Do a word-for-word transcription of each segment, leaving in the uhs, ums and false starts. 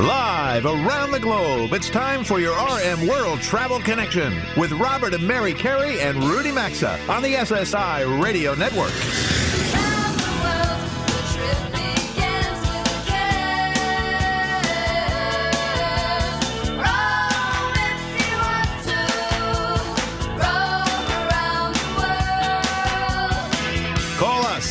Live around the globe, it's time for your R M World Travel Connection with Robert and Mary Carey and Rudy Maxa on the S S I Radio Network.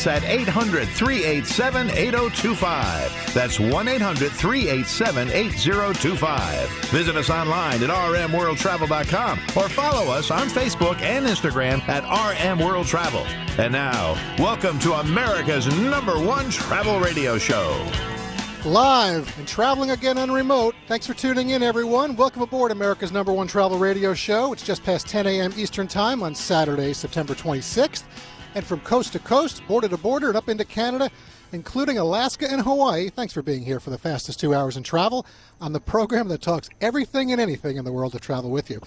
At eight hundred, three eight seven, eight oh two five. That's one eight hundred, three eight seven, eight oh two five. Visit us online at r m world travel dot com or follow us on Facebook and Instagram at r m world travel. And now, welcome to America's number one travel radio show. Live and traveling again on remote. Thanks for tuning in, everyone. Welcome aboard America's number one travel radio show. It's just past ten a.m. Eastern Time on Saturday, September twenty-sixth. And from coast to coast, border to border, and up into Canada, including Alaska and Hawaii. Thanks for being here for the fastest two hours in travel on the program that talks everything and anything in the world of travel with you.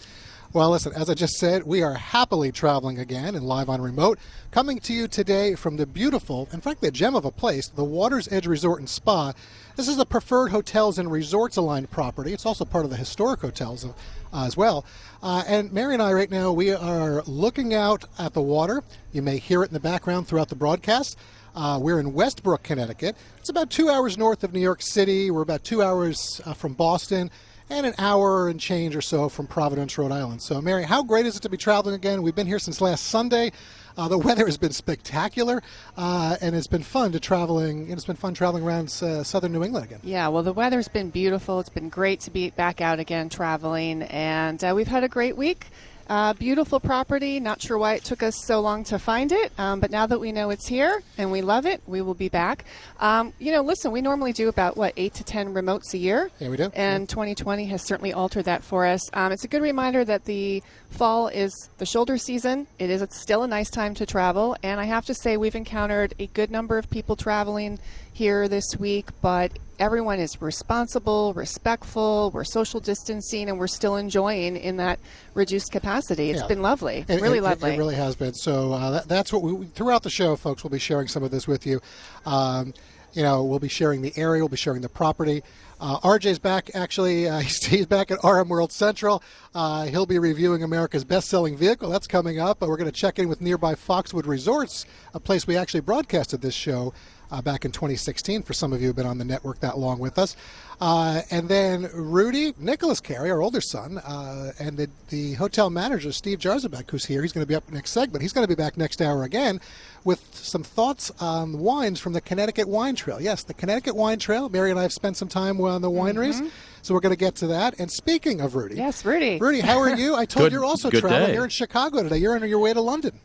Well, listen, as I just said, we are happily traveling again and live on remote, coming to you today from the beautiful, and frankly a gem of a place, the Water's Edge Resort and Spa. This is the Preferred Hotels and Resorts aligned property. It's also part of the Historic Hotels of, uh, as well. Uh, and Mary and I right now, we are looking out at the water. You may hear it in the background throughout the broadcast. Uh, we're in Westbrook, Connecticut. It's about two hours north of New York City. We're about two hours uh, from Boston, and an hour and change or so from Providence, Rhode Island. So, Mary, how great is it to be traveling again? We've been here since last Sunday. Uh, the weather has been spectacular, uh, and it's been fun to traveling. It's been fun traveling around uh, southern New England again. Yeah, well, the weather's been beautiful. It's been great to be back out again traveling, and uh, we've had a great week. Uh, beautiful property. Not sure why it took us so long to find it, um, but now that we know it's here and we love it, we will be back. Um, you know, listen, we normally do about, what, eight to ten remotes a year? Yeah, we do. And yeah. twenty twenty has certainly altered that for us. Um, it's a good reminder that the fall is the shoulder season. It is it's still a nice time to travel, and I have to say we've encountered a good number of people traveling here this week, but everyone is responsible, respectful, we're social distancing, and we're still enjoying in that reduced capacity. It's yeah. been lovely, it, really it, lovely. It really has been. So uh, that, that's what we, throughout the show, folks, we'll be sharing some of this with you. Um, you know, we'll be sharing the area, we'll be sharing the property. Uh, R J's back, actually, uh, he's, he's back at R M World Central. Uh, he'll be reviewing America's best-selling vehicle. That's coming up, but we're going to check in with nearby Foxwoods Resorts, a place we actually broadcasted this show Uh, back in twenty sixteen, for some of you who have been on the network that long with us. Uh, and then Rudy, Nicholas Carey, our older son, uh, and the, the hotel manager, Steve Jarzabek, who's here. He's going to be up next segment. He's going to be back next hour again with some thoughts on wines from the Connecticut Wine Trail. Yes, the Connecticut Wine Trail. Mary and I have spent some time on the wineries, mm-hmm. so we're going to get to that. And speaking of Rudy. Yes, Rudy. Rudy, how are you? I told good, you you're also traveling. Day. You're in Chicago today. You're on your way to London.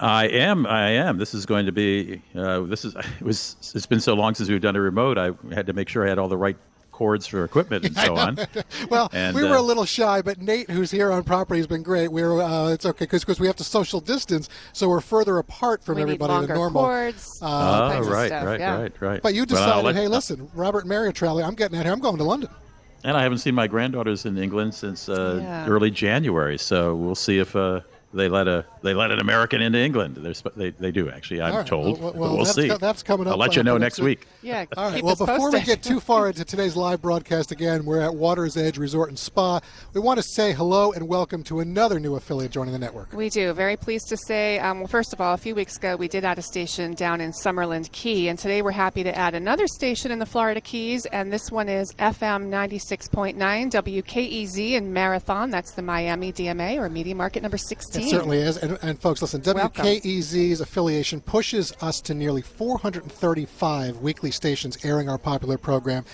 I am. I am. This is going to be. Uh, this is. It was. It's been so long since we've done a remote. I had to make sure I had all the right cords for equipment and yeah, so on. well, and, we were uh, a little shy, but Nate, who's here on property, has been great. We're. Uh, it's okay because because we have to social distance, so we're further apart from we everybody need than normal. Cords, uh, all kinds right, of stuff, right, yeah. right, right. But you decided, well, let, hey, listen, Robert and Mary are traveling. I'm getting out here. I'm going to London. And I haven't seen my granddaughters in England since uh, yeah. early January, so we'll see if. Uh, They let a they let an American into England. Sp- they they do actually. I'm right. told. Well, well we'll that's, see. That's coming up. I'll let you know next week. Yeah. All right. Well, before posted. we get too far into today's live broadcast, again, we're at Water's Edge Resort and Spa. We want to say hello and welcome to another new affiliate joining the network. We do. Very pleased to say. Um, well, first of all, a few weeks ago we did add a station down in Summerlin Key, and today we're happy to add another station in the Florida Keys, and this one is F M ninety-six point nine W K E Z in Marathon. That's the Miami D M A or media market number sixteen. It certainly is. And, and folks, listen, W K E Z's affiliation pushes us to nearly four hundred thirty-five weekly stations airing our popular program.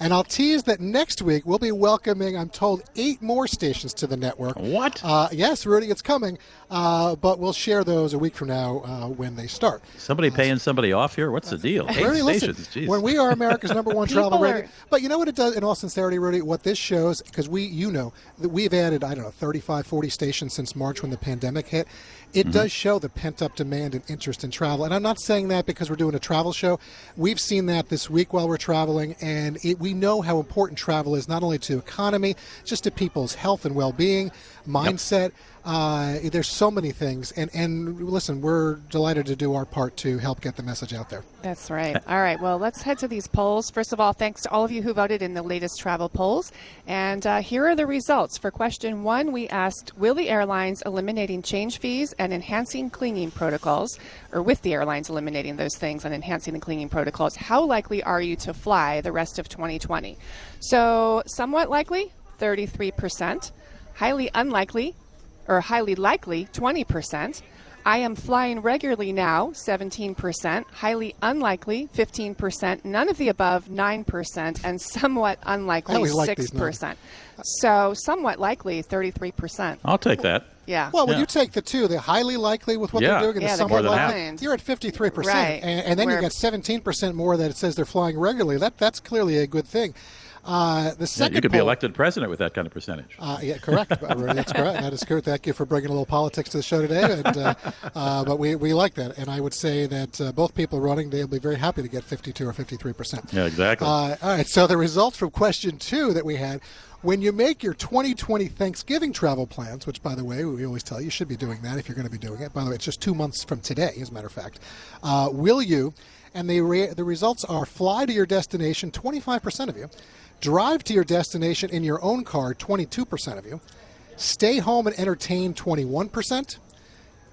And I'll tease that next week we'll be welcoming, I'm told, eight more stations to the network. What? Uh, yes, Rudy, it's coming. Uh, but we'll share those a week from now uh, when they start. Somebody uh, paying somebody off here? What's uh, the deal? Eight Rudy, stations. Listen, when we are America's number one travel radio. Are... But you know what it does, in all sincerity, Rudy, what this shows, because we, you know, that we've added, I don't know, thirty-five, forty stations since March when the pandemic hit. It mm-hmm. does show the pent-up demand and interest in travel. And I'm not saying that because we're doing a travel show. We've seen that this week while we're traveling, and it, we know how important travel is, not only to economy, just to people's health and well-being, mindset. Yep. Uh, there's so many things. And, and listen, we're delighted to do our part to help get the message out there. That's right. All right. Well, let's head to these polls. First of all, thanks to all of you who voted in the latest travel polls. And uh, here are the results. For question one, we asked, will the airlines eliminating change fees and enhancing cleaning protocols, or with the airlines eliminating those things and enhancing the cleaning protocols, how likely are you to fly the rest of twenty twenty? So somewhat likely, thirty-three percent. Highly unlikely, or highly likely, twenty percent. I am flying regularly now, seventeen percent. Highly unlikely, fifteen percent. None of the above, nine percent. And somewhat unlikely, six percent. Like so somewhat likely, thirty-three percent. I'll take that. Yeah. Well, when yeah. you take the two, the highly likely with what yeah. they're doing and yeah, the somewhat likely, you're at fifty-three percent. Right. And, and then We're, you've got seventeen percent more that it says they're flying regularly. That That's clearly a good thing. Uh, the second yeah, you could poll, be elected president with that kind of percentage. Uh, yeah, correct. That's correct. That is correct. Thank you for bringing a little politics to the show today. And, uh, uh, but we, we like that. And I would say that uh, both people running, they'll be very happy to get fifty-two or fifty-three percent. Yeah, exactly. Uh, all right. So the results from question two that we had, when you make your twenty twenty Thanksgiving travel plans, which, by the way, we always tell you, you should be doing that if you're going to be doing it. By the way, it's just two months from today, as a matter of fact. Uh, will you? And the, re- the results are fly to your destination, twenty-five percent of you. Drive to your destination in your own car, twenty-two percent of you. Stay home and entertain, twenty-one percent.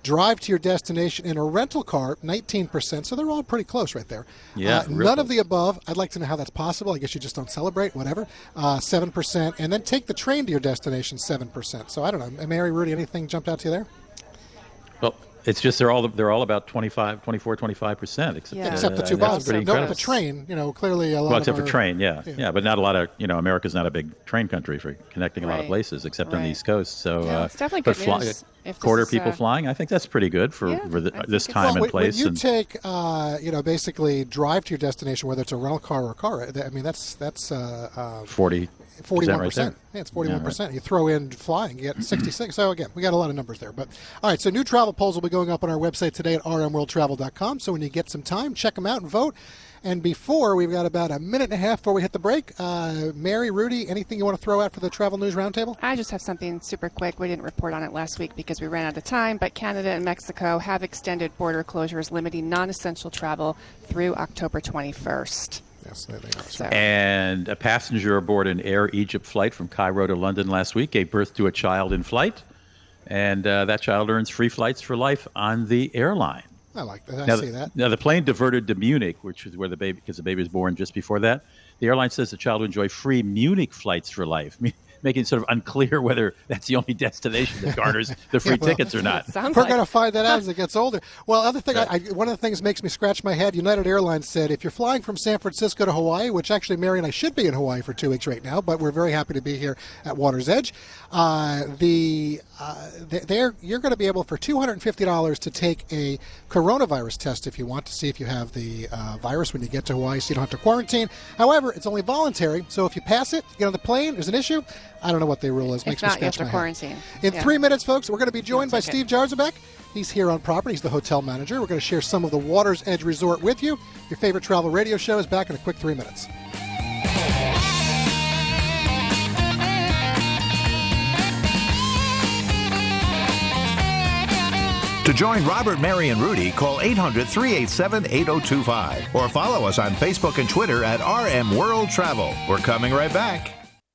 Drive to your destination in a rental car, nineteen percent. So they're all pretty close right there. Yeah, uh, none close. Of the above. I'd like to know how that's possible. I guess you just don't celebrate, whatever. Uh, seven percent. And then take the train to your destination, seven percent. So I don't know. Mary, Rudy, anything jumped out to you there? Well, it's just they're all they're all about twenty-five, twenty-four, twenty-five percent. Except, yeah. uh, except the two bombs. No, incredible. The train, you know, clearly a lot well, except of our, for train, yeah. yeah. Yeah, but not a lot of, you know, America's not a big train country for connecting right. a lot of places, except right. on the East Coast. So, yeah, uh, it's definitely good fly, news. If quarter is, people uh, flying, I think that's pretty good for, yeah, for the, this time well, and when, place. When you and, take, uh, you know, basically drive to your destination, whether it's a rental car or a car, I mean, that's, that's uh, uh, forty. forty-one percent. Right yeah, it's forty-one percent. Yeah, right. You throw in flying, you get sixty-six. So, again, we got a lot of numbers there. But all right, so new travel polls will be going up on our website today at r m world travel dot com. So when you get some time, check them out and vote. And before, we've got about a minute and a half before we hit the break. Uh, Mary, Rudy, anything you want to throw out for the Travel News Roundtable? I just have something super quick. We didn't report on it last week because we ran out of time, but Canada and Mexico have extended border closures, limiting non-essential travel through October twenty-first. Yes, there they are. So. And a passenger aboard an Air Egypt flight from Cairo to London last week gave birth to a child in flight, and uh, that child earns free flights for life on the airline. I like that. I now, see that. Now, the plane diverted to Munich, which is where the baby, because the baby was born just before that. The airline says the child will enjoy free Munich flights for life, making it sort of unclear whether that's the only destination that garners the free yeah, well, tickets or not. We're like. going to find that out as it gets older. Well, other thing, right. I, I, one of the things makes me scratch my head, United Airlines said, if you're flying from San Francisco to Hawaii, which actually Mary and I should be in Hawaii for two weeks right now, but we're very happy to be here at Water's Edge, uh, the uh, they're, you're going to be able for two hundred fifty dollars to take a coronavirus test if you want to see if you have the uh, virus when you get to Hawaii so you don't have to quarantine. However, it's only voluntary, so if you pass it, you get on the plane, there's an issue. I don't know what the rule is. Makes me scratch my head. In yeah. three minutes, folks, we're going to be joined by okay. Steve Jarzabek. He's here on property. He's the hotel manager. We're going to share some of the Water's Edge Resort with you. Your favorite travel radio show is back in a quick three minutes. To join Robert, Mary, and Rudy, call eight hundred, three eight seven, eight oh two five or follow us on Facebook and Twitter at R M World Travel. We're coming right back.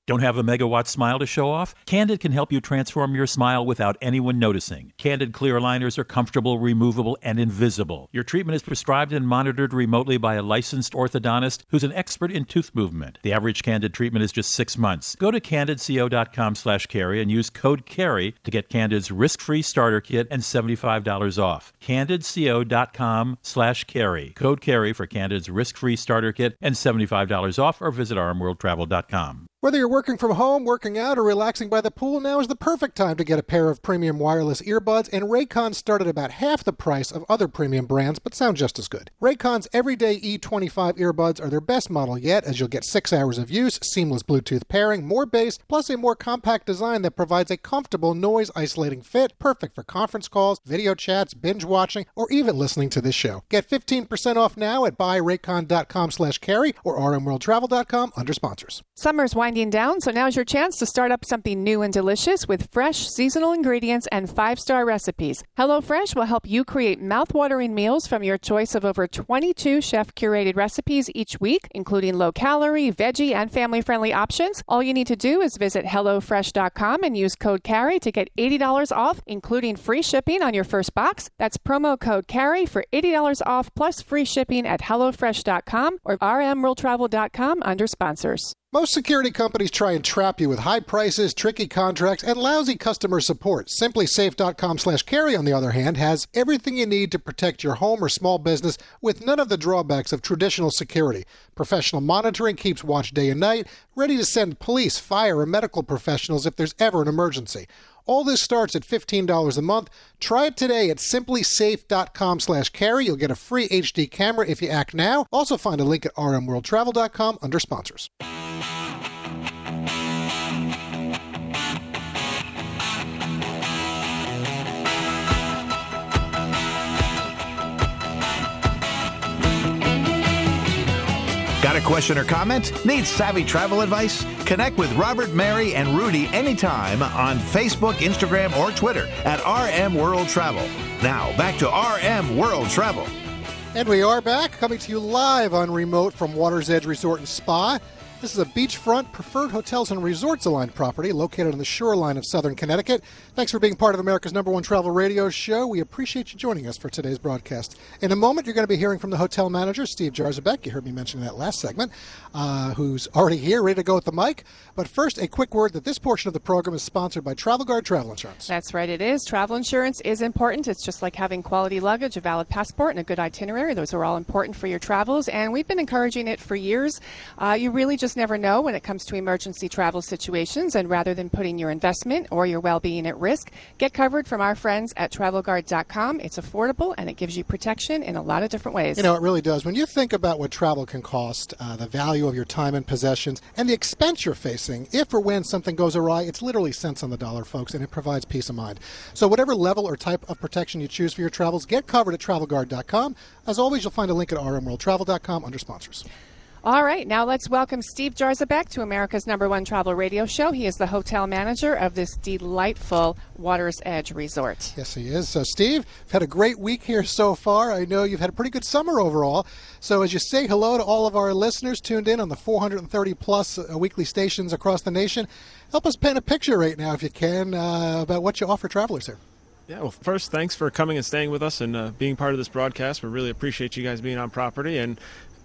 Don't have a megawatt smile to show off? Candid can help you transform your smile without anyone noticing. Candid clear aligners are comfortable, removable, and invisible. Your treatment is prescribed and monitored remotely by a licensed orthodontist who's an expert in tooth movement. The average Candid treatment is just six months. Go to candid co dot com slash carry and use code CARRY to get Candid's risk-free starter kit and seventy-five dollars off. candid co dot com slash carry. Code CARRY for Candid's risk-free starter kit and seventy-five dollars off, or visit r m world travel dot com. Whether you're working from home, working out, or relaxing by the pool, now is the perfect time to get a pair of premium wireless earbuds, and Raycons start at about half the price of other premium brands, but sound just as good. Raycons Everyday E twenty-five earbuds are their best model yet, as you'll get six hours of use, seamless Bluetooth pairing, more bass, plus a more compact design that provides a comfortable noise-isolating fit, perfect for conference calls, video chats, binge-watching, or even listening to this show. Get fifteen percent off now at buy raycon dot com slash carry or r m world travel dot com under sponsors. Summer's wine winding down, so now's your chance to start up something new and delicious with fresh, seasonal ingredients and five-star recipes. HelloFresh will help you create mouth-watering meals from your choice of over twenty-two chef-curated recipes each week, including low-calorie, veggie, and family-friendly options. All you need to do is visit HelloFresh dot com and use code CARRY to get eighty dollars off, including free shipping on your first box. That's promo code CARRY for eighty dollars off plus free shipping at HelloFresh dot com or R M World Travel dot com under sponsors. Most security companies try and trap you with high prices, tricky contracts, and lousy customer support. Simply Safe dot com slash carry, on the other hand, has everything you need to protect your home or small business with none of the drawbacks of traditional security. Professional monitoring keeps watch day and night, ready to send police, fire, or medical professionals if there's ever an emergency. All this starts at fifteen dollars a month. Try it today at simply safe dot com slash carry. You'll get a free H D camera if you act now. Also find a link at R M World Travel dot com under sponsors. Got a question or comment? Need savvy travel advice? Connect with Robert, Mary, and Rudy anytime on Facebook, Instagram, or Twitter at R M World Travel. Now, back to R M World Travel. And we are back, coming to you live on remote from Water's Edge Resort and Spa. This is a beachfront Preferred Hotels and Resorts aligned property located on the shoreline of southern Connecticut. Thanks for being part of America's number one travel radio show. We appreciate you joining us for today's broadcast. In a moment, you're going to be hearing from the hotel manager, Steve Jarzabek. You heard me mention that last segment, uh, who's already here, ready to go with the mic. But first, a quick word that this portion of the program is sponsored by Travel Guard Travel Insurance. That's right, it is. Travel insurance is important. It's just like having quality luggage, a valid passport, and a good itinerary. Those are all important for your travels, and we've been encouraging it for years. Uh, you really just never know when it comes to emergency travel situations, and rather than putting your investment or your well-being at risk, get covered from our friends at travel guard dot com. It's affordable and it gives you protection in a lot of different ways. You know, it really does. When you think about what travel can cost, uh, the value of your time and possessions, and the expense you're facing if or when something goes awry, it's literally cents on the dollar, folks, and it provides peace of mind. So whatever level or type of protection you choose for your travels, get covered at travel guard dot com. As always, you'll find a link at R M World Travel dot com under sponsors. All right, now let's welcome Steve Jarzabek to America's number one travel radio show. He is the hotel manager of this delightful Water's Edge Resort. Yes, he is. So, Steve, you've had a great week here so far. I know you've had a pretty good summer overall. So as you say hello to all of our listeners tuned in on the four hundred thirty plus weekly stations across the nation, help us paint a picture right now, if you can, uh, about what you offer travelers here. Yeah, well, first, thanks for coming and staying with us and uh, being part of this broadcast. We really appreciate you guys being on property, and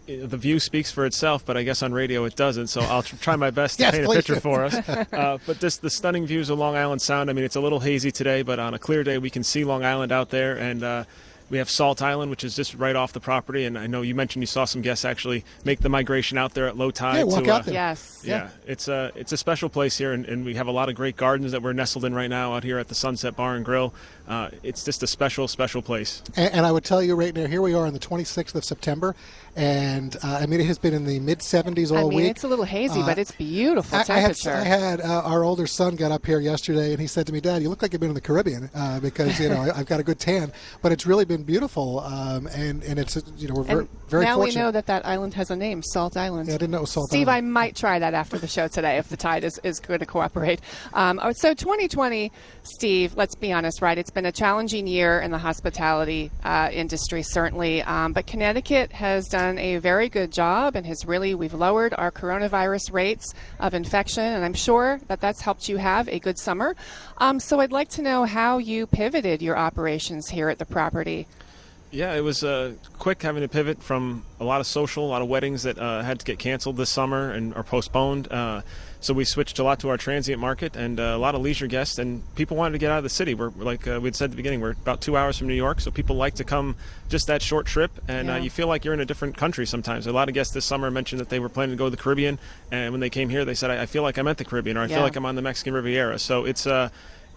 the view speaks for itself, but I guess on radio it doesn't, so I'll try my best to yes, paint a picture for us. Uh, but this the stunning views of Long Island Sound. I mean, it's a little hazy today, but on a clear day we can see Long Island out there, and uh, we have Salt Island, which is just right off the property. And I know you mentioned you saw some guests actually make the migration out there at low tide. Yeah, walk to, out uh, there. Yes. Yeah, yeah. It's, a, it's a special place here, and, and we have a lot of great gardens that we're nestled in right now out here at the Sunset Bar and Grill. Uh, it's just a special, special place. And, and I would tell you right now, here we are on the twenty-sixth of September, and uh, I mean, it has been in the mid seventies all week. I mean, week. It's a little hazy, uh, but it's beautiful I, temperature. I had, I had uh, our older son got up here yesterday, and he said to me, "Dad, you look like you've been in the Caribbean uh, because you know I, I've got a good tan." But it's really been beautiful, um, and and it's you know we're very, very now fortunate. Now we know that that island has a name, Salt Island. Yeah, I didn't know it was Salt Steve, Island. Steve, I might try that after the show today if the tide is, is going to cooperate. Um, so twenty twenty, Steve, let's be honest, right? It's been a challenging year in the hospitality uh, industry, certainly, um, but Connecticut has done a very good job and has really, we've lowered our coronavirus rates of infection, and I'm sure that that's helped you have a good summer. Um, so I'd like to know how you pivoted your operations here at the property. Yeah, it was uh, quick having to pivot from a lot of social, a lot of weddings that uh, had to get canceled this summer and are postponed. Uh, So we switched a lot to our transient market and uh, a lot of leisure guests, and people wanted to get out of the city. We're like uh, we'd said at the beginning, we're about two hours from New York, so people like to come just that short trip, and yeah. uh, you feel like you're in a different country sometimes. A lot of guests this summer mentioned that they were planning to go to the Caribbean, and when they came here, they said, I, I feel like I'm at the Caribbean, or I yeah. feel like I'm on the Mexican Riviera. So it's, uh,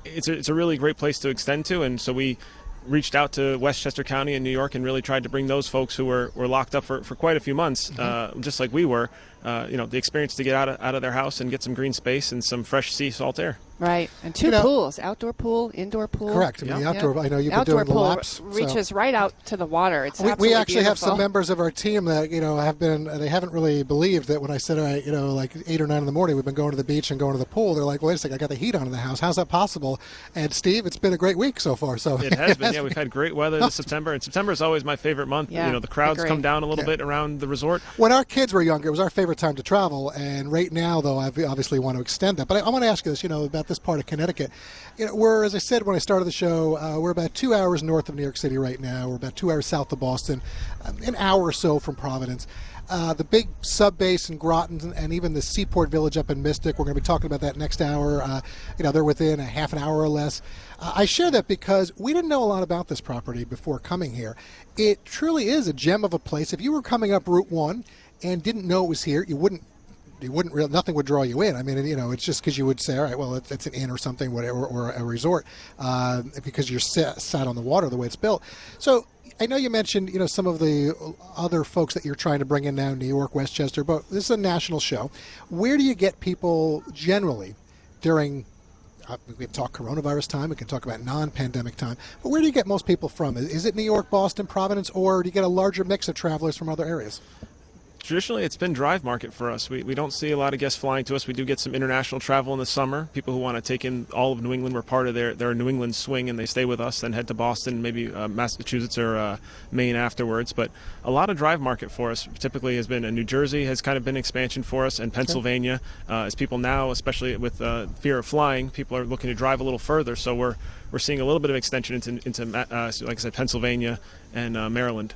it's, a, it's a really great place to extend to, and so we reached out to Westchester County in New York and really tried to bring those folks who were, were locked up for, for quite a few months, mm-hmm. uh, just like we were, uh, you know, the experience to get out of, out of their house and get some green space and some fresh sea salt air. Right. And two you know, pools, outdoor pool, indoor pool. Correct. I mean, yeah. the outdoor, yeah. I know you've been doing the laps. Outdoor pool reaches so. right out to the water. It's we, absolutely We actually beautiful. have some members of our team that, you know, have been, they haven't really believed that when I said, I, you know, like eight or nine in the morning, we've been going to the beach and going to the pool. They're like, wait a second, I got the heat on in the house. How's that possible? And Steve, it's been a great week so far. So It has been. Yeah, we've had great weather this September. And September is always my favorite month. Yeah, you know, the crowds come down a little yeah. bit around the resort. When our kids were younger, it was our favorite time to travel. And right now, though, I obviously want to extend that. But I, I want to ask you this, you know, about this part of Connecticut. You know, we're, as I said when I started the show, uh, we're about two hours north of New York City right now. We're about two hours south of Boston, an hour or so from Providence. Uh, the big sub-base in Groton and, and even the seaport village up in Mystic, we're going to be talking about that next hour. Uh, you know, they're within a half an hour or less. Uh, I share that because we didn't know a lot about this property before coming here. It truly is a gem of a place. If you were coming up Route one and didn't know it was here, you wouldn't You wouldn't really, nothing would draw you in. I mean, you know, it's just because you would say, all right, well, it's, it's an inn or something, whatever, or a resort, uh, because you're set, sat on the water the way it's built. So I know you mentioned, you know, some of the other folks that you're trying to bring in now, New York, Westchester, but this is a national show. Where do you get people generally during, uh, we can talk coronavirus time, we can talk about non-pandemic time, but where do you get most people from? Is it New York, Boston, Providence, or do you get a larger mix of travelers from other areas? Traditionally, it's been drive market for us. We we don't see a lot of guests flying to us. We do get some international travel in the summer. People who want to take in all of New England. We're part of their, their New England swing, and they stay with us, then head to Boston, maybe uh, Massachusetts or uh, Maine afterwards. But a lot of drive market for us typically has been, and New Jersey has kind of been expansion for us, and Pennsylvania. Uh, as people now, especially with uh, fear of flying, people are looking to drive a little further. So we're we're seeing a little bit of extension into, into uh, like I said, Pennsylvania and uh, Maryland.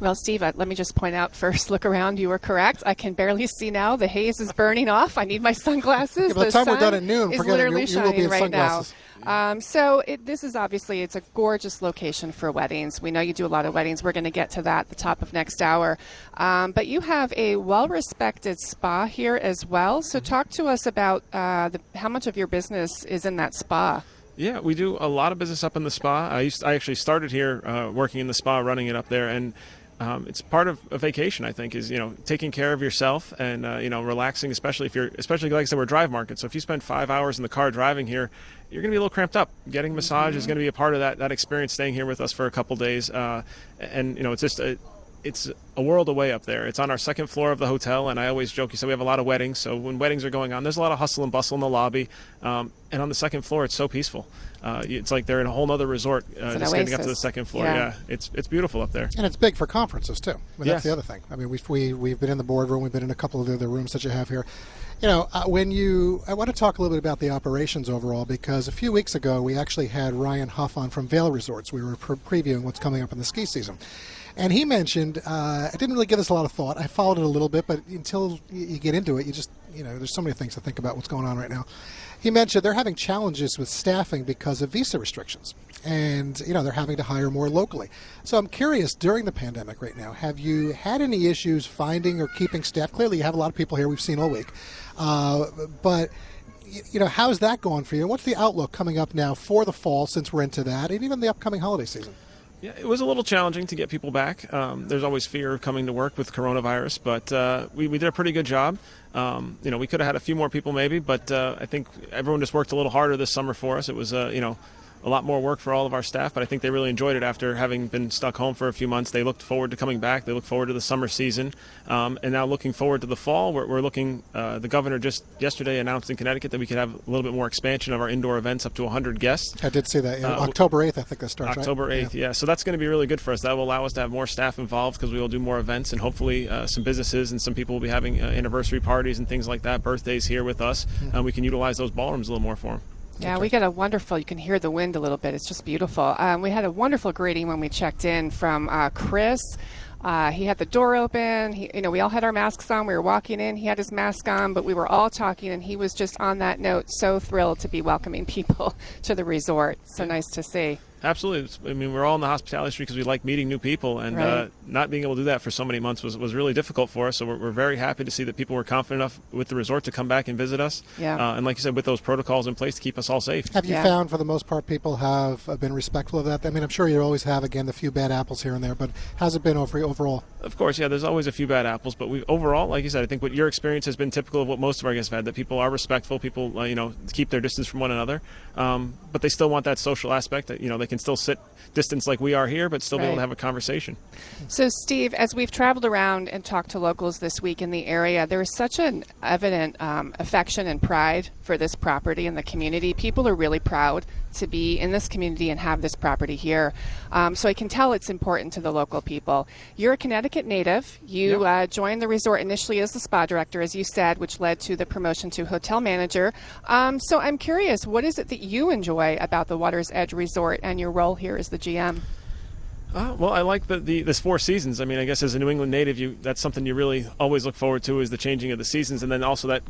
Well, Steve, let me just point out first, look around. You were correct. I can barely see now. The haze is burning off. I need my sunglasses. Yeah, by the, the time sun we're done at noon, forget it. You, you will be in right sunglasses. Now. Um, so it, this is obviously, it's a gorgeous location for weddings. We know you do a lot of weddings. We're going to get to that at the top of next hour. Um, but you have a well-respected spa here as well. So talk to us about uh, the, how much of your business is in that spa. Yeah, we do a lot of business up in the spa. I, used, I actually started here uh, working in the spa, running it up there. And Um, it's part of a vacation, I think, is, you know, taking care of yourself and, uh, you know, relaxing, especially if you're, especially like I said, we're drive market. So if you spend five hours in the car driving here, you're going to be a little cramped up. Getting a massage mm-hmm. is going to be a part of that, that experience, staying here with us for a couple days. Uh, and, you know, it's just a, it's a world away up there. It's on our second floor of the hotel. And I always joke, you said we have a lot of weddings. So when weddings are going on, there's a lot of hustle and bustle in the lobby. Um, and on the second floor, it's so peaceful. Uh, it's like they're in a whole other resort uh, just getting up to the second floor. Yeah. yeah, it's it's beautiful up there. And it's big for conferences, too. I mean, yes. That's the other thing. I mean, we've, we, we've been in the boardroom. We've been in a couple of the other rooms that you have here. You know, uh, when you – I want to talk a little bit about the operations overall, because a few weeks ago we actually had Ryan Huff on from Vail Resorts. We were pre- previewing what's coming up in the ski season. And he mentioned uh, – I didn't really give this a lot of thought. I followed it a little bit, but until you get into it, you just – you know, there's so many things to think about what's going on right now. He mentioned they're having challenges with staffing because of visa restrictions. And, you know, they're having to hire more locally. So I'm curious, during the pandemic right now, have you had any issues finding or keeping staff? Clearly, you have a lot of people here we've seen all week. Uh, but, you know, how's that going for you? What's the outlook coming up now for the fall, since we're into that, and even the upcoming holiday season? Yeah, it was a little challenging to get people back. Um, there's always fear of coming to work with coronavirus, but uh, we, we did a pretty good job. Um, you know, we could have had a few more people maybe, but uh, I think everyone just worked a little harder this summer for us. It was, uh, you know, a lot more work for all of our staff, but I think they really enjoyed it after having been stuck home for a few months. They looked forward to coming back. They looked forward to the summer season. Um, and now looking forward to the fall, we're, we're looking, uh, the governor just yesterday announced in Connecticut that we could have a little bit more expansion of our indoor events up to one hundred guests. I did see that. Yeah. Uh, October eighth, I think that starts, October eighth, yeah. yeah. So that's going to be really good for us. That will allow us to have more staff involved because we will do more events and hopefully uh, some businesses and some people will be having uh, anniversary parties and things like that, birthdays here with us. Mm-hmm. And we can utilize those ballrooms a little more for them. Yeah, we got a wonderful, you can hear the wind a little bit. It's just beautiful. Um, we had a wonderful greeting when we checked in from uh, Chris. Uh, he had the door open. He, you know, we all had our masks on. We were walking in. He had his mask on, but we were all talking, and he was just on that note, so thrilled to be welcoming people to the resort. So nice to see. Absolutely. I mean, we're all in the hospitality industry because we like meeting new people, and right. uh, not being able to do that for so many months was, was really difficult for us. So we're, we're very happy to see that people were confident enough with the resort to come back and visit us. Yeah. Uh, and like you said, with those protocols in place to keep us all safe. Have you yeah. found, for the most part, people have been respectful of that? I mean, I'm sure you always have, again, the few bad apples here and there, but how's it been overall? Of course, yeah, there's always a few bad apples, but we overall, like you said, I think what your experience has been typical of what most of our guests have had, that people are respectful, people, uh, you know, keep their distance from one another, um, but they still want that social aspect that, you know, they can still sit distance like we are here, but still right. be able to have a conversation. So, Steve, as we've traveled around and talked to locals this week in the area, there is such an evident um, affection and pride for this property and the community. People are really proud to be in this community and have this property here. Um, so I can tell it's important to the local people. You're a Connecticut native. You yep. uh, joined the resort initially as the spa director, as you said, which led to the promotion to hotel manager. Um, so I'm curious, what is it that you enjoy about the Water's Edge Resort and your role here as the G M? Uh, well, I like the, the this four seasons. I mean, I guess as a New England native, you that's something you really always look forward to, is the changing of the seasons, and then also that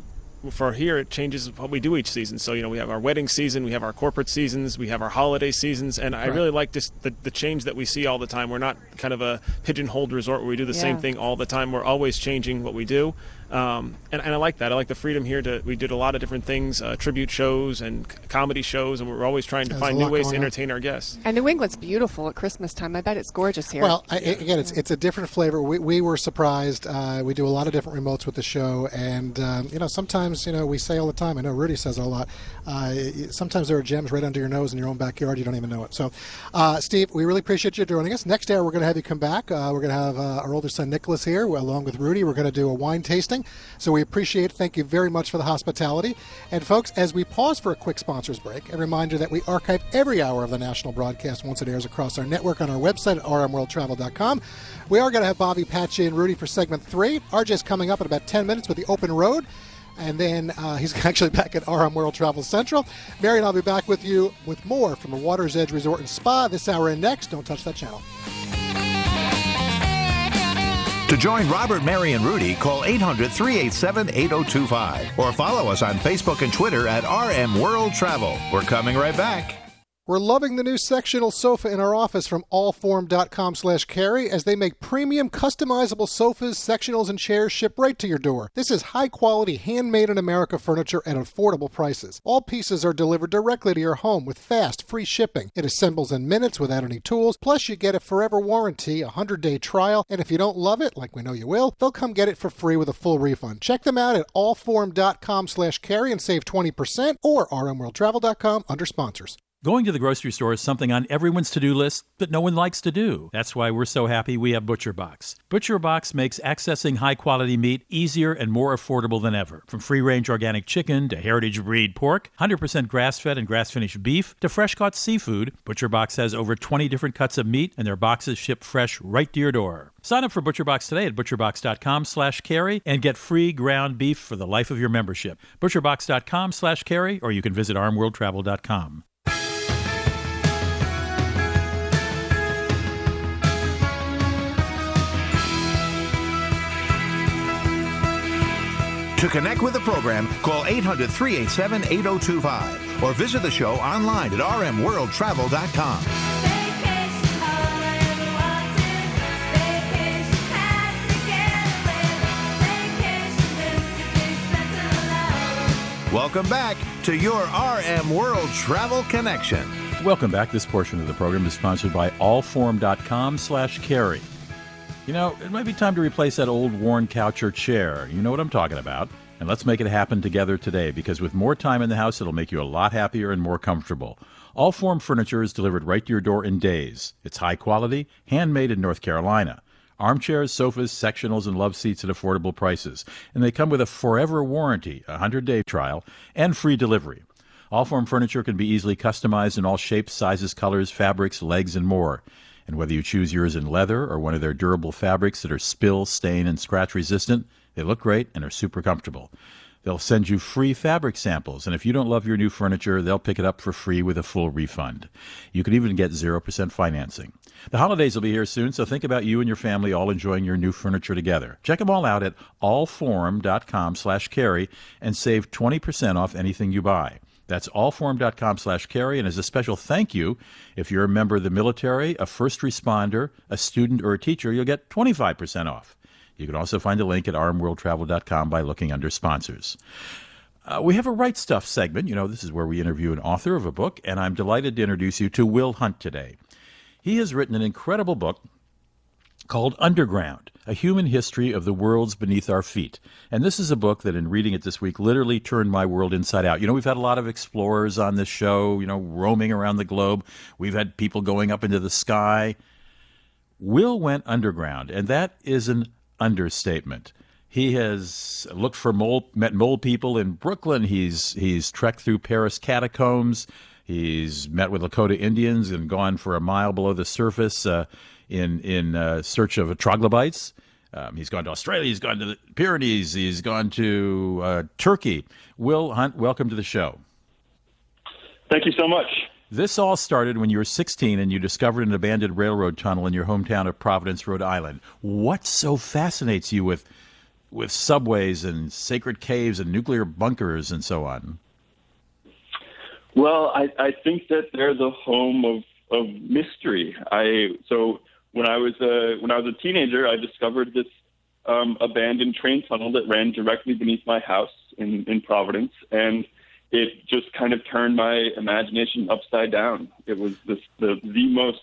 for here it changes what we do each season. So, you know, we have our wedding season, we have our corporate seasons, we have our holiday seasons, and right. I really like just the, the change that we see all the time. We're not kind of a pigeonholed resort where we do the yeah. same thing all the time. We're always changing what we do. Um, and, and I like that. I like the freedom here to, we did a lot of different things, uh, tribute shows and c- comedy shows, and we're always trying to There's find new ways to entertain on. Our guests. And New England's beautiful at Christmas time. I bet it's gorgeous here. Well, I, again, it's it's a different flavor. We we were surprised. Uh, we do a lot of different remotes with the show, and um, you know, sometimes, you know, we say all the time, I know Rudy says it a lot, uh, sometimes there are gems right under your nose in your own backyard. You don't even know it. So, uh, Steve, we really appreciate you joining us. Next hour, we're going to have you come back. Uh, we're going to have uh, our older son, Nicholas, here, along with Rudy. We're going to do a wine tasting. So we appreciate it. Thank you very much for the hospitality. And folks, as we pause for a quick sponsors break, a reminder that we archive every hour of the national broadcast once it airs across our network on our website at r m world travel dot com. We are going to have Bobby, Patchy, and Rudy for segment three. R J's coming up in about ten minutes with the open road. And then uh, he's actually back at R M World Travel Central. Mary and I'll be back with you with more from the Water's Edge Resort and Spa this hour and next. Don't touch that channel. To join Robert, Mary, and Rudy, call eight hundred, three eight seven, eight oh two five or follow us on Facebook and Twitter at R M World Travel. We're coming right back. We're loving the new sectional sofa in our office from allform dot com slash carry, as they make premium customizable sofas, sectionals, and chairs shipped right to your door. This is high-quality, handmade-in-America furniture at affordable prices. All pieces are delivered directly to your home with fast, free shipping. It assembles in minutes without any tools, plus you get a forever warranty, a one hundred day trial, and if you don't love it, like we know you will, they'll come get it for free with a full refund. Check them out at allform dot com slash carry and save twenty percent, or r m world travel dot com under sponsors. Going to the grocery store is something on everyone's to-do list that no one likes to do. That's why we're so happy we have ButcherBox. ButcherBox makes accessing high-quality meat easier and more affordable than ever. From free-range organic chicken to heritage breed pork, one hundred percent grass-fed and grass-finished beef to fresh-caught seafood, ButcherBox has over twenty different cuts of meat, and their boxes ship fresh right to your door. Sign up for ButcherBox today at butcher box dot com slash carry and get free ground beef for the life of your membership. butcher box dot com slash carry, or you can visit arm world travel dot com. To connect with the program, call eight hundred, three eight seven, eight oh two five or visit the show online at r m world travel dot com. Welcome back to your R M World Travel Connection. Welcome back. This portion of the program is sponsored by all form dot com slash carry. You know, it might be time to replace that old worn couch or chair. You know what I'm talking about. And let's make it happen together today, because with more time in the house, it'll make you a lot happier and more comfortable. All Form Furniture is delivered right to your door in days. It's high quality, handmade in North Carolina. Armchairs, sofas, sectionals, and love seats at affordable prices. And they come with a forever warranty, a one hundred day trial, and free delivery. All Form Furniture can be easily customized in all shapes, sizes, colors, fabrics, legs, and more. And whether you choose yours in leather or one of their durable fabrics that are spill, stain, and scratch resistant, they look great and are super comfortable. They'll send you free fabric samples, and if you don't love your new furniture, they'll pick it up for free with a full refund. You can even get zero percent financing. The holidays will be here soon, so think about you and your family all enjoying your new furniture together. Check them all out at all form dot com slash carry and save twenty percent off anything you buy. That's allform dot com slash carry. And as a special thank you, if you're a member of the military, a first responder, a student, or a teacher, you'll get twenty-five percent off. You can also find a link at r m world travel dot com by looking under sponsors. Uh, we have a Write Stuff segment. You know, this is where we interview an author of a book, and I'm delighted to introduce you to Will Hunt today. He has written an incredible book called Underground: A Human History of the Worlds Beneath Our Feet. And this is a book that, in reading it this week, literally turned my world inside out. You know, we've had a lot of explorers on this show, you know, roaming around the globe. We've had people going up into the sky. Will went underground, and that is an understatement. He has looked for mole, met mole people in Brooklyn. He's he's trekked through Paris catacombs. He's met with Lakota Indians and gone for a mile below the surface uh, in in uh, search of troglodytes. Um, he's gone to Australia. He's gone to the Pyrenees. He's gone to uh, Turkey. Will Hunt, welcome to the show. Thank you so much. This all started when you were sixteen and you discovered an abandoned railroad tunnel in your hometown of Providence, Rhode Island. What so fascinates you with with subways and sacred caves and nuclear bunkers and so on? Well, I, I think that they're the home of, of mystery. I so when I was a when I was a teenager, I discovered this um, abandoned train tunnel that ran directly beneath my house in, in Providence, and it just kind of turned my imagination upside down. It was this, the, the most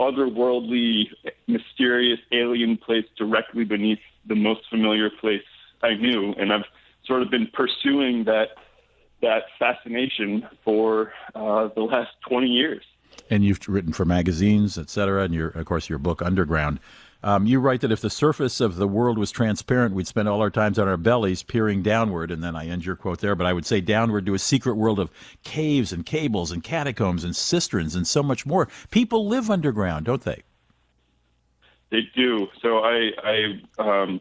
otherworldly, mysterious, alien place directly beneath the most familiar place I knew. And I've sort of been pursuing that that fascination for uh, the last twenty years. And you've written for magazines, et cetera, and your, of course, your book, Underground. Um, you write that if the surface of the world was transparent, we'd spend all our times on our bellies peering downward. And then I end your quote there, but I would say downward to a secret world of caves and cables and catacombs and cisterns and so much more. People live underground, don't they? They do. So I, I, um,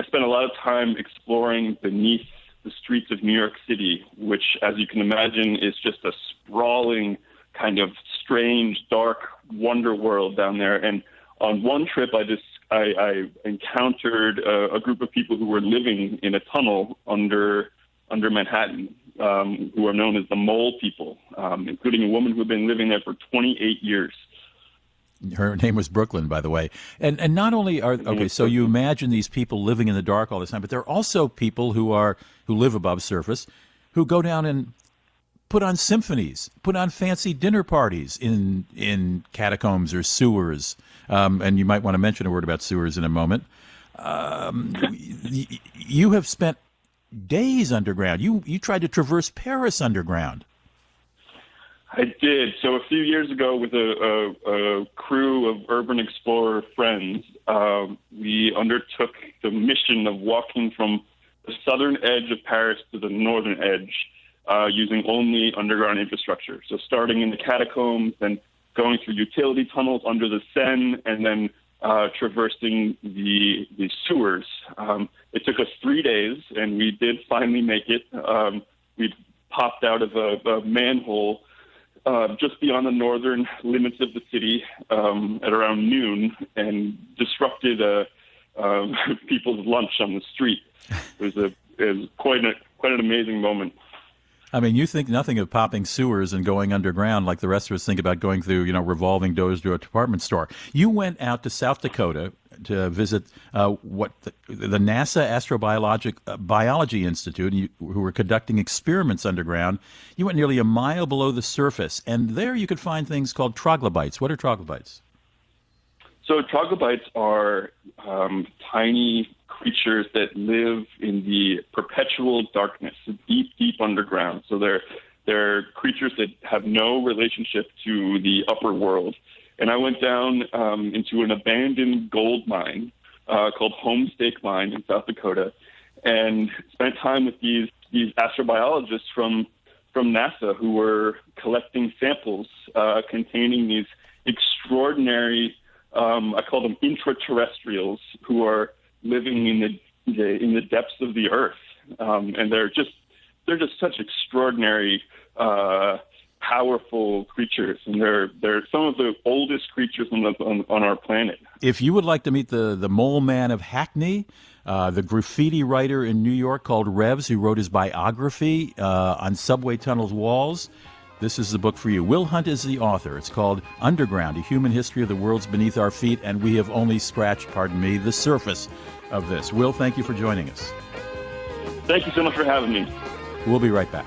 I spent a lot of time exploring beneath the streets of New York City, which, as you can imagine, is just a sprawling kind of strange, dark wonder world down there. And on one trip, I just I, I encountered a, a group of people who were living in a tunnel under under Manhattan, um, who are known as the Mole People, um, including a woman who had been living there for twenty-eight years. Her name was Brooklyn, by the way. And and not only are okay, so you imagine these people living in the dark all the time, but there are also people who are who live above surface, who go down and put on symphonies, put on fancy dinner parties in in catacombs or sewers. Um, and you might want to mention a word about sewers in a moment. Um, you have spent days underground. You you tried to traverse Paris underground. I did. So a few years ago, with a, a, a crew of urban explorer friends, uh, we undertook the mission of walking from the southern edge of Paris to the northern edge, Uh, using only underground infrastructure. So starting in the catacombs and going through utility tunnels under the Seine, and then uh, traversing the, the sewers. Um, it took us three days, and we did finally make it. Um, we popped out of a, a manhole uh, just beyond the northern limits of the city um, at around noon, and disrupted uh, uh, people's lunch on the street. It was, a, it was quite, a, quite an amazing moment. I mean, you think nothing of popping sewers and going underground like the rest of us think about going through, you know, revolving doors to a department store. You went out to South Dakota to visit uh, what the, the NASA Astrobiologic uh, Biology Institute, you, who were conducting experiments underground. You went nearly a mile below the surface, and there you could find things called troglodytes. What are troglodytes? So troglodytes are um, tiny creatures that live in the perpetual darkness, deep, deep underground. So they're they're creatures that have no relationship to the upper world. And I went down um, into an abandoned gold mine uh, called Homestake Mine in South Dakota, and spent time with these these astrobiologists from from NASA who were collecting samples uh, containing these extraordinary, um, I call them intraterrestrials, who are living in the, the in the depths of the earth, um, and they're just they're just such extraordinary uh, powerful creatures, and they're they're some of the oldest creatures on the, on, on our planet. If you would like to meet the the Mole Man of Hackney, uh, the graffiti writer in New York called Revs, who wrote his biography uh, on subway tunnels walls, this is the book for you. Will Hunt is the author. It's called Underground: A Human History of the Worlds Beneath Our Feet, and we have only scratched, pardon me, the surface of this. Will, thank you for joining us. Thank you so much for having me. We'll be right back.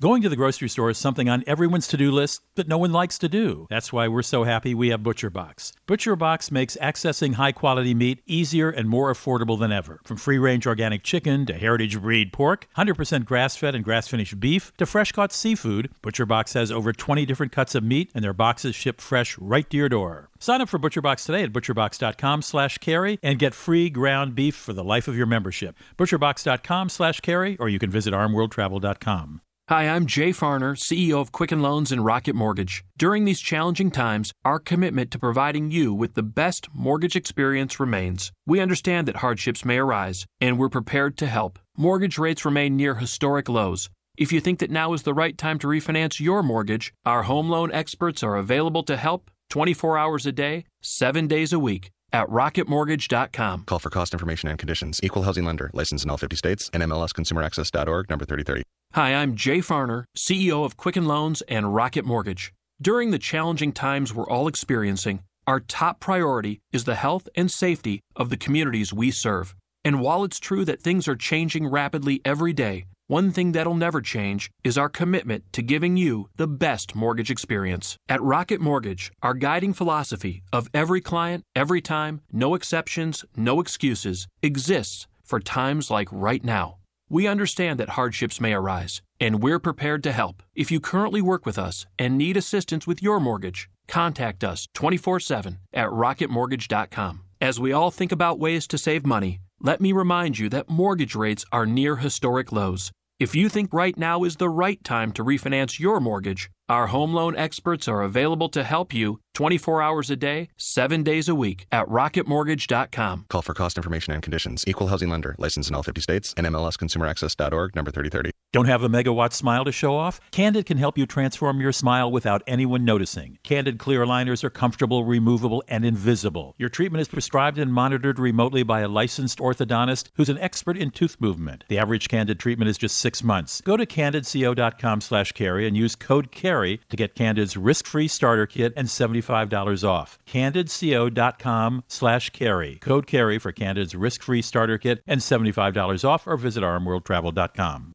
Going to the grocery store is something on everyone's to-do list that no one likes to do. That's why we're so happy we have ButcherBox. ButcherBox makes accessing high-quality meat easier and more affordable than ever. From free-range organic chicken to heritage breed pork, one hundred percent grass-fed and grass-finished beef, to fresh-caught seafood, ButcherBox has over twenty different cuts of meat, and their boxes ship fresh right to your door. Sign up for ButcherBox today at butcher box dot com slash carry and get free ground beef for the life of your membership. butcher box dot com slash carry, or you can visit arm world travel dot com. Hi, I'm Jay Farner, C E O of Quicken Loans and Rocket Mortgage. During these challenging times, our commitment to providing you with the best mortgage experience remains. We understand that hardships may arise, and we're prepared to help. Mortgage rates remain near historic lows. If you think that now is the right time to refinance your mortgage, our home loan experts are available to help twenty-four hours a day, seven days a week at rocket mortgage dot com. Call for cost information and conditions. Equal housing lender. Licensed in all fifty states. N M L S consumer access dot org, number thirty thirty. Hi, I'm Jay Farner, C E O of Quicken Loans and Rocket Mortgage. During the challenging times we're all experiencing, our top priority is the health and safety of the communities we serve. And while it's true that things are changing rapidly every day, one thing that'll never change is our commitment to giving you the best mortgage experience. At Rocket Mortgage, our guiding philosophy of every client, every time, no exceptions, no excuses, exists for times like right now. We understand that hardships may arise, and we're prepared to help. If you currently work with us and need assistance with your mortgage, contact us twenty-four seven at rocket mortgage dot com. As we all think about ways to save money, let me remind you that mortgage rates are near historic lows. If you think right now is the right time to refinance your mortgage, our home loan experts are available to help you twenty-four hours a day, seven days a week at rocket mortgage dot com. Call for cost information and conditions. Equal housing lender. Licensed in all fifty states. N M L S consumer access dot org, number thirty thirty. Don't have a megawatt smile to show off? Candid can help you transform your smile without anyone noticing. Candid clear liners are comfortable, removable, and invisible. Your treatment is prescribed and monitored remotely by a licensed orthodontist who's an expert in tooth movement. The average Candid treatment is just six months. Go to candid co dot com slash carry and use code CARRY to get Candid's risk-free starter kit and seventy-five dollars off. candid co dot com slash carry. Code CARRY for Candid's risk-free starter kit and seventy-five dollars off, or visit arm world travel dot com.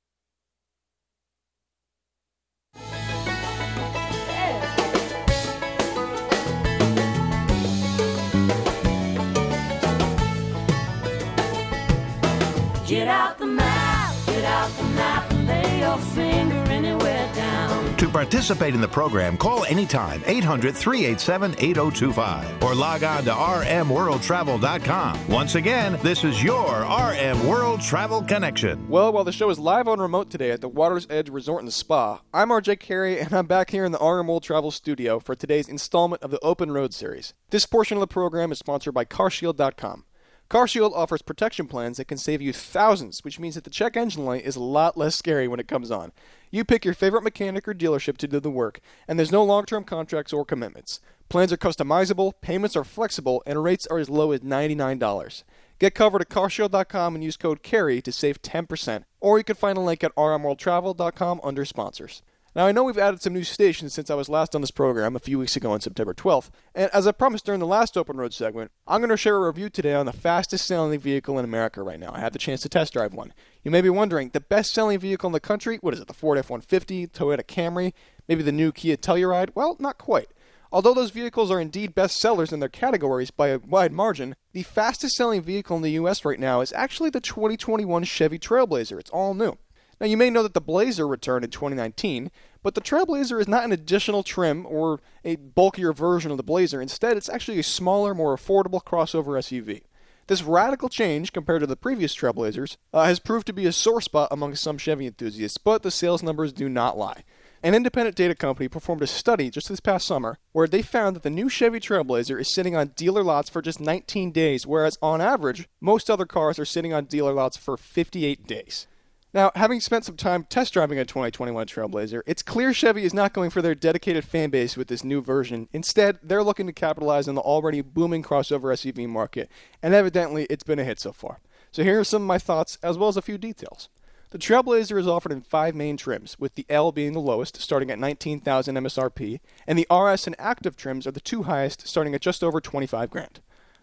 Get out the map, get out the map, and lay your finger anywhere down. To participate in the program, call anytime, eight hundred, three eight seven, eight oh two five, or log on to r m world travel dot com. Once again, this is your R M World Travel Connection. Well, while the show is live on remote today at the Water's Edge Resort and Spa, I'm R J Carey, and I'm back here in the R M World Travel studio for today's installment of the Open Road Series. This portion of the program is sponsored by car shield dot com. CarShield offers protection plans that can save you thousands, which means that the check engine light is a lot less scary when it comes on. You pick your favorite mechanic or dealership to do the work, and there's no long-term contracts or commitments. Plans are customizable, payments are flexible, and rates are as low as ninety-nine dollars. Get covered at car shield dot com and use code CARRY to save ten percent, or you can find a link at r m world travel dot com under sponsors. Now, I know we've added some new stations since I was last on this program a few weeks ago on September twelfth, and as I promised during the last Open Road segment, I'm going to share a review today on the fastest-selling vehicle in America right now. I had the chance to test drive one. You may be wondering, the best-selling vehicle in the country? What is it, the Ford F one fifty, Toyota Camry, maybe the new Kia Telluride? Well, not quite. Although those vehicles are indeed best sellers in their categories by a wide margin, the fastest-selling vehicle in the U S right now is actually the twenty twenty-one Chevy Trailblazer. It's all new. Now, you may know that the Blazer returned in twenty nineteen, but the Trailblazer is not an additional trim or a bulkier version of the Blazer. Instead, it's actually a smaller, more affordable crossover S U V. This radical change, compared to the previous Trailblazers, uh, has proved to be a sore spot among some Chevy enthusiasts, but the sales numbers do not lie. An independent data company performed a study just this past summer where they found that the new Chevy Trailblazer is sitting on dealer lots for just nineteen days, whereas on average, most other cars are sitting on dealer lots for fifty-eight days. Now, having spent some time test driving a twenty twenty-one Trailblazer, it's clear Chevy is not going for their dedicated fan base with this new version. Instead, they're looking to capitalize on the already booming crossover S U V market, and evidently it's been a hit so far. So here are some of my thoughts, as well as a few details. The Trailblazer is offered in five main trims, with the L being the lowest, starting at nineteen thousand dollars M S R P, and the R S and Active trims are the two highest, starting at just over twenty-five grand.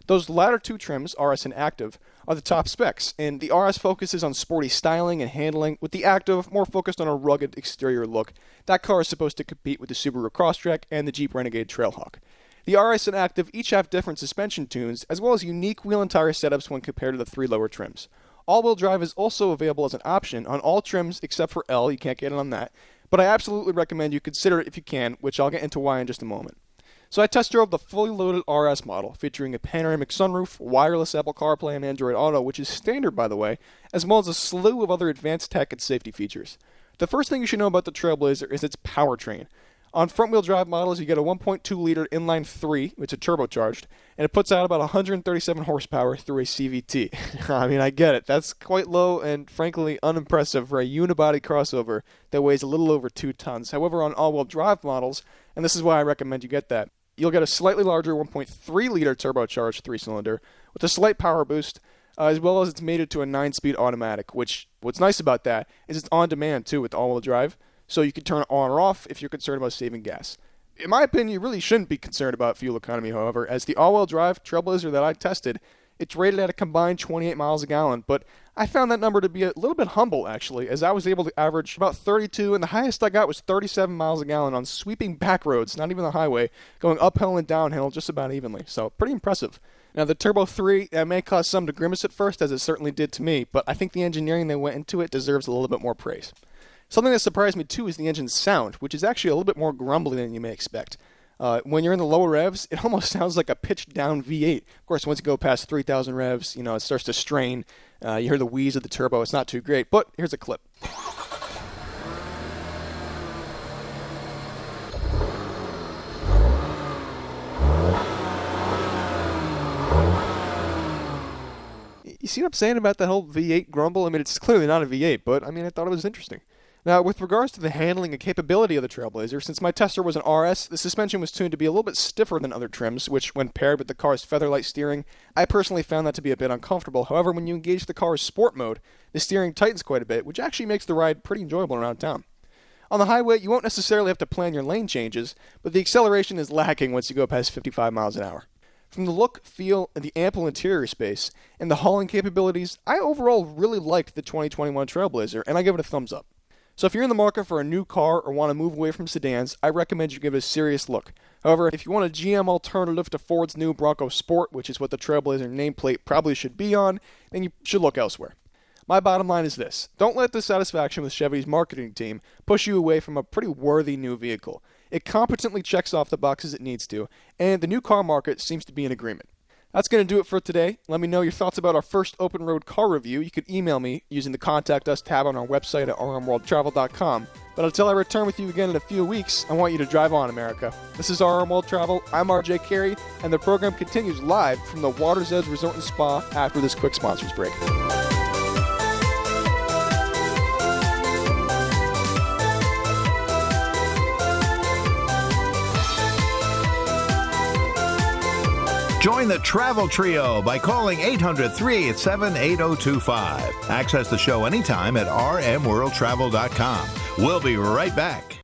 Those latter two trims, R S and Active, are the top specs, and the R S focuses on sporty styling and handling, with the Active more focused on a rugged exterior look. That car is supposed to compete with the Subaru Crosstrek and the Jeep Renegade Trailhawk. The R S and Active each have different suspension tunes, as well as unique wheel and tire setups when compared to the three lower trims. All-wheel drive is also available as an option on all trims except for L, you can't get it on that, but I absolutely recommend you consider it if you can, which I'll get into why in just a moment. So I test drove the fully loaded R S model, featuring a panoramic sunroof, wireless Apple CarPlay and Android Auto, which is standard by the way, as well as a slew of other advanced tech and safety features. The first thing you should know about the Trailblazer is its powertrain. On front-wheel drive models, you get a one point two liter inline three, which is turbocharged, and it puts out about one hundred thirty-seven horsepower through a C V T. I mean, I get it. That's quite low and, frankly, unimpressive for a unibody crossover that weighs a little over two tons. However, on all-wheel drive models, and this is why I recommend you get that, you'll get a slightly larger one point three liter turbocharged three-cylinder with a slight power boost, Uh, as well as it's mated to a nine-speed automatic, which what's nice about that is it's on-demand, too, with all-wheel drive. So you can turn it on or off if you're concerned about saving gas. In my opinion, you really shouldn't be concerned about fuel economy, however, as the all-wheel drive Trailblazer that I tested, it's rated at a combined twenty-eight miles a gallon, but I found that number to be a little bit humble, actually, as I was able to average about thirty-two, and the highest I got was thirty-seven miles a gallon on sweeping back roads, not even the highway, going uphill and downhill just about evenly, so pretty impressive. Now, the Turbo three, that may cause some to grimace at first, as it certainly did to me, but I think the engineering they went into it deserves a little bit more praise. Something that surprised me, too, is the engine's sound, which is actually a little bit more grumbly than you may expect. Uh, when you're in the lower revs, it almost sounds like a pitched-down V eight. Of course, once you go past three thousand revs, you know, it starts to strain. Uh, you hear the wheeze of the turbo. It's not too great, but here's a clip. You see what I'm saying about that whole V eight grumble? I mean, it's clearly not a V eight, but, I mean, I thought it was interesting. Now, with regards to the handling and capability of the Trailblazer, since my tester was an R S, the suspension was tuned to be a little bit stiffer than other trims, which, when paired with the car's featherlight steering, I personally found that to be a bit uncomfortable. However, when you engage the car's sport mode, the steering tightens quite a bit, which actually makes the ride pretty enjoyable around town. On the highway, you won't necessarily have to plan your lane changes, but the acceleration is lacking once you go past fifty-five miles an hour. From the look, feel, and the ample interior space, and the hauling capabilities, I overall really liked the twenty twenty-one Trailblazer, and I give it a thumbs up. So if you're in the market for a new car or want to move away from sedans, I recommend you give it a serious look. However, if you want a G M alternative to Ford's new Bronco Sport, which is what the Trailblazer nameplate probably should be on, then you should look elsewhere. My bottom line is this. Don't let the satisfaction with Chevy's marketing team push you away from a pretty worthy new vehicle. It competently checks off the boxes it needs to, and the new car market seems to be in agreement. That's going to do it for today. Let me know your thoughts about our first open road car review. You can email me using the Contact Us tab on our website at r m world travel dot com. But until I return with you again in a few weeks, I want you to drive on, America. This is R M World Travel. I'm R J Carey, and the program continues live from the Water's Edge Resort and Spa after this quick sponsors break. Join the Travel Trio by calling eight hundred, three eight seven, eight oh two five. Access the show anytime at r m world travel dot com. We'll be right back.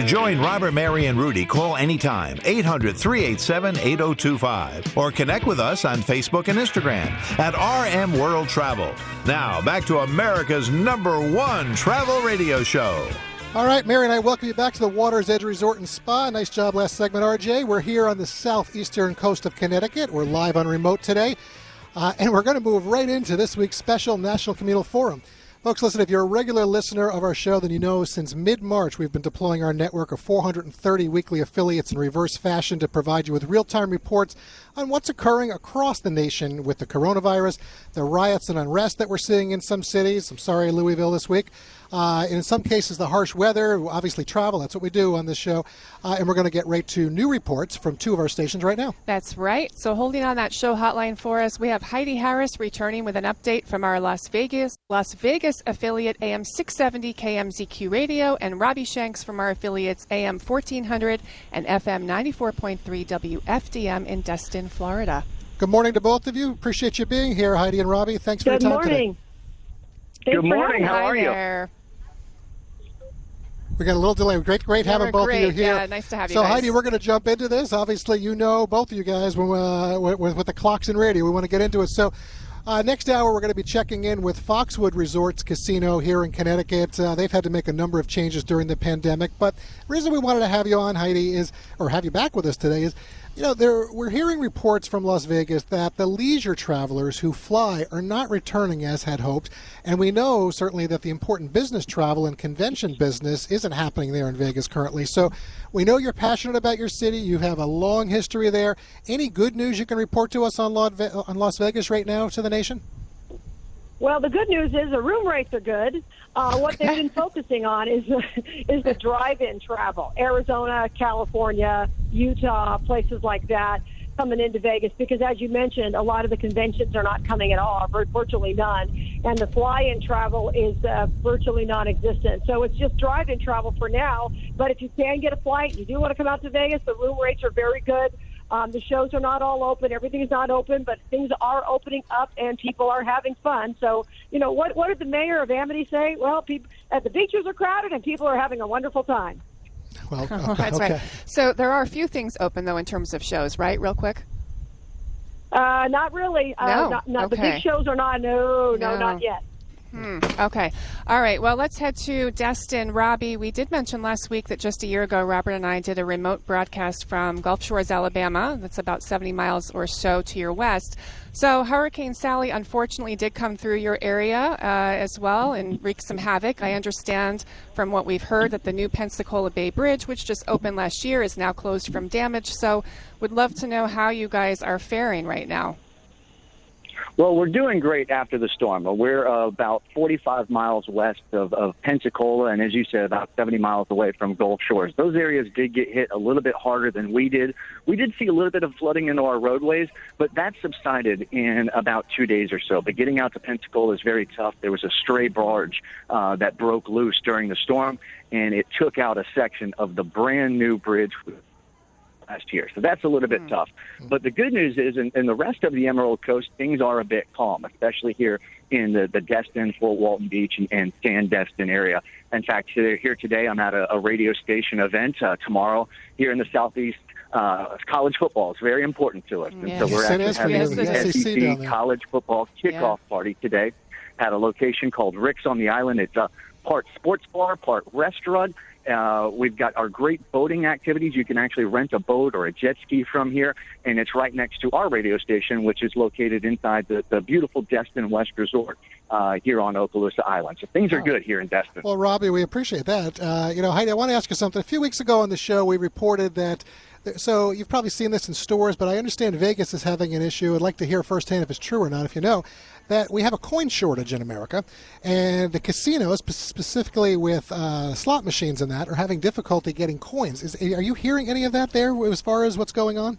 To join Robert, Mary, and Rudy, call anytime, eight hundred, three eight seven, eight oh two five, or connect with us on Facebook and Instagram at R M World Travel. Now, back to America's number one travel radio show. All right, Mary and I welcome you back to the Water's Edge Resort and Spa. Nice job last segment, R J. We're here on the southeastern coast of Connecticut. We're live on remote today, uh, and we're going to move right into this week's special National Communal Forum. Folks, listen, if you're a regular listener of our show, then you know since mid-March we've been deploying our network of four hundred thirty weekly affiliates in reverse fashion to provide you with real-time reports on what's occurring across the nation with the coronavirus, the riots and unrest that we're seeing in some cities. I'm sorry, Louisville this week. Uh, in some cases, the harsh weather, obviously travel, that's what we do on this show. Uh, and we're going to get right to new reports from two of our stations right now. That's right. So holding on that show hotline for us, we have Heidi Harris returning with an update from our Las Vegas, Las Vegas affiliate A M six seventy K M Z Q Radio, and Robbie Shanks from our affiliates A M fourteen hundred and F M ninety-four point three W F D M in Destin, Florida. Good morning to both of you. Appreciate you being here, Heidi and Robbie. Thanks for Good your time morning. today. Good morning. Good morning. How are there. you? We got a little delay. Great, great having You're both great. of you here. Yeah, nice to have you So, guys. Heidi, we're going to jump into this. Obviously, you know both of you guys when, uh, with, with the clocks and radio. We want to get into it. So, uh, next hour, we're going to be checking in with Foxwoods Resorts Casino here in Connecticut. Uh, they've had to make a number of changes during the pandemic. But the reason we wanted to have you on, Heidi, is, or have you back with us today, is, you know, there, we're hearing reports from Las Vegas that the leisure travelers who fly are not returning as had hoped, and we know certainly that the important business travel and convention business isn't happening there in Vegas currently. So we know you're passionate about your city. You have a long history there. Any good news you can report to us on Las Vegas right now to the nation? Well, the good news is the room rates are good. Uh, what they've been focusing on is the, is the drive-in travel. Arizona, California, Utah, places like that coming into Vegas because, as you mentioned, a lot of the conventions are not coming at all, virtually none. And the fly-in travel is uh, virtually non-existent. So it's just drive-in travel for now. But if you can get a flight, you do want to come out to Vegas, the room rates are very good. Um, the shows are not all open. Everything is not open, but things are opening up and people are having fun. So, you know, what what did the mayor of Amity say? Well, people at the beaches are crowded and people are having a wonderful time. Well, okay, oh, that's okay. right. So there are a few things open, though, in terms of shows, right? Real quick. Uh, not really. No. Uh, not, not, okay. The big shows are not. No, no, no not yet. Hmm. Okay. All right. Well, let's head to Destin. Robbie, we did mention last week that just a year ago, Robert and I did a remote broadcast from Gulf Shores, Alabama. That's about seventy miles or so to your west. So Hurricane Sally, unfortunately, did come through your area uh, as well and wreak some havoc. I understand from what we've heard that the new Pensacola Bay Bridge, which just opened last year, is now closed from damage. So would love to know how you guys are faring right now. Well, we're doing great after the storm. We're uh, about forty-five miles west of, of Pensacola, and as you said, about seventy miles away from Gulf Shores. Those areas did get hit a little bit harder than we did. We did see a little bit of flooding into our roadways, but that subsided in about two days or so. But getting out to Pensacola is very tough. There was a stray barge uh, that broke loose during the storm, and it took out a section of the brand-new bridge last year. So that's a little bit mm. tough. But the good news is in, in the rest of the Emerald Coast, things are a bit calm, especially here in the, the Destin, Fort Walton Beach, and, and Sandestin area. In fact, here today, I'm at a, a radio station event. Uh, tomorrow, here in the southeast, uh, college football is very important to us. Yes. And so we're yes, actually having the yes, S E C yes. college football kickoff yeah. party today at a location called Rick's on the Island. It's a part sports bar, part restaurant. Uh, we've got our great boating activities. You can actually rent a boat or a jet ski from here, and it's right next to our radio station, which is located inside the, the beautiful Destin West Resort uh, here on Okaloosa Island. So things are good here in Destin. Well, Robbie, we appreciate that. Uh, you know, Heidi, I want to ask you something. A few weeks ago on the show, we reported that, so you've probably seen this in stores, but I understand Vegas is having an issue. I'd like to hear firsthand if it's true or not, if you know, that we have a coin shortage in America, and the casinos, specifically with uh, slot machines and that, are having difficulty getting coins. Is, are you hearing any of that there as far as what's going on?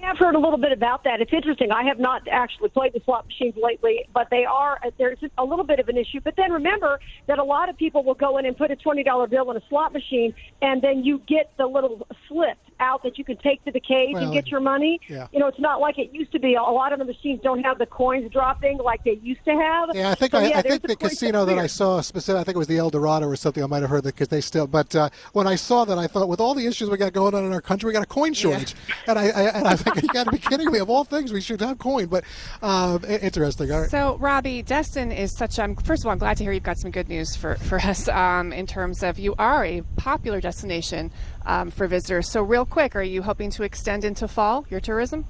Yeah, I've heard a little bit about that. It's interesting. I have not actually played the slot machines lately, but they are, there's a little bit of an issue. But then remember that a lot of people will go in and put a twenty dollar bill in a slot machine, and then you get the little slip out that you can take to the cage well, and get your money. Yeah. You know, it's not like it used to be. A lot of the machines don't have the coins dropping like they used to have. Yeah, I think so, I, yeah, I think the casino that I saw, specific, I think it was the El Dorado or something. I might have heard that because they still. But uh, when I saw that, I thought, with all the issues we got going on in our country, we got a coin shortage. Yeah. And I, I and I think you got to be kidding me. Of all things, we should have coin. But uh, interesting. All right. So Robbie, Destin is such. Um, first of all, I'm glad to hear you've got some good news for for us um, in terms of you are a popular destination um, for visitors. So real quick, are you hoping to extend into fall your tourism?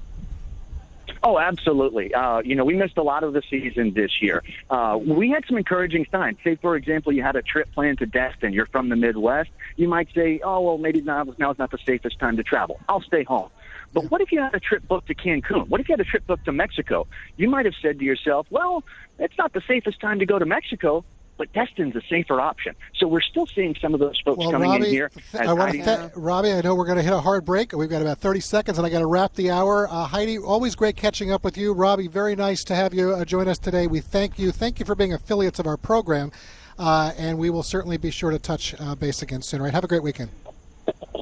Oh, absolutely. Uh, you know, we missed a lot of the season this year. Uh, we had some encouraging signs. Say, for example, you had a trip planned to Destin. You're from the Midwest. You might say, oh, well, maybe now is not the safest time to travel. I'll stay home. But what if you had a trip booked to Cancun? What if you had a trip booked to Mexico? You might have said to yourself, well, it's not the safest time to go to Mexico, but Destin's a safer option. So we're still seeing some of those folks well, coming Robbie, in here. Th- I want to th- Robbie, I know we're going to hit a hard break. We've got about thirty seconds, and I got to wrap the hour. Uh, Heidi, always great catching up with you. Robbie, very nice to have you uh, join us today. We thank you. Thank you for being affiliates of our program, uh, and we will certainly be sure to touch uh, base again soon. All right, have a great weekend.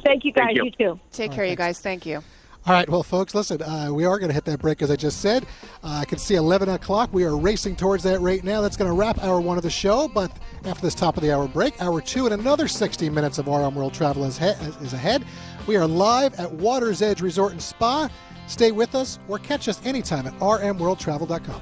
Thank you, guys. Thank you. You too. Take All care, right, you guys. Thank you. All right, well, folks, listen, uh, we are going to hit that break, as I just said. Uh, I can see eleven o'clock. We are racing towards that right now. That's going to wrap hour one of the show. But after this top-of-the-hour break, hour two and another sixty minutes of R M World Travel is, he- is ahead. We are live at Water's Edge Resort and Spa. Stay with us or catch us anytime at r m world travel dot com.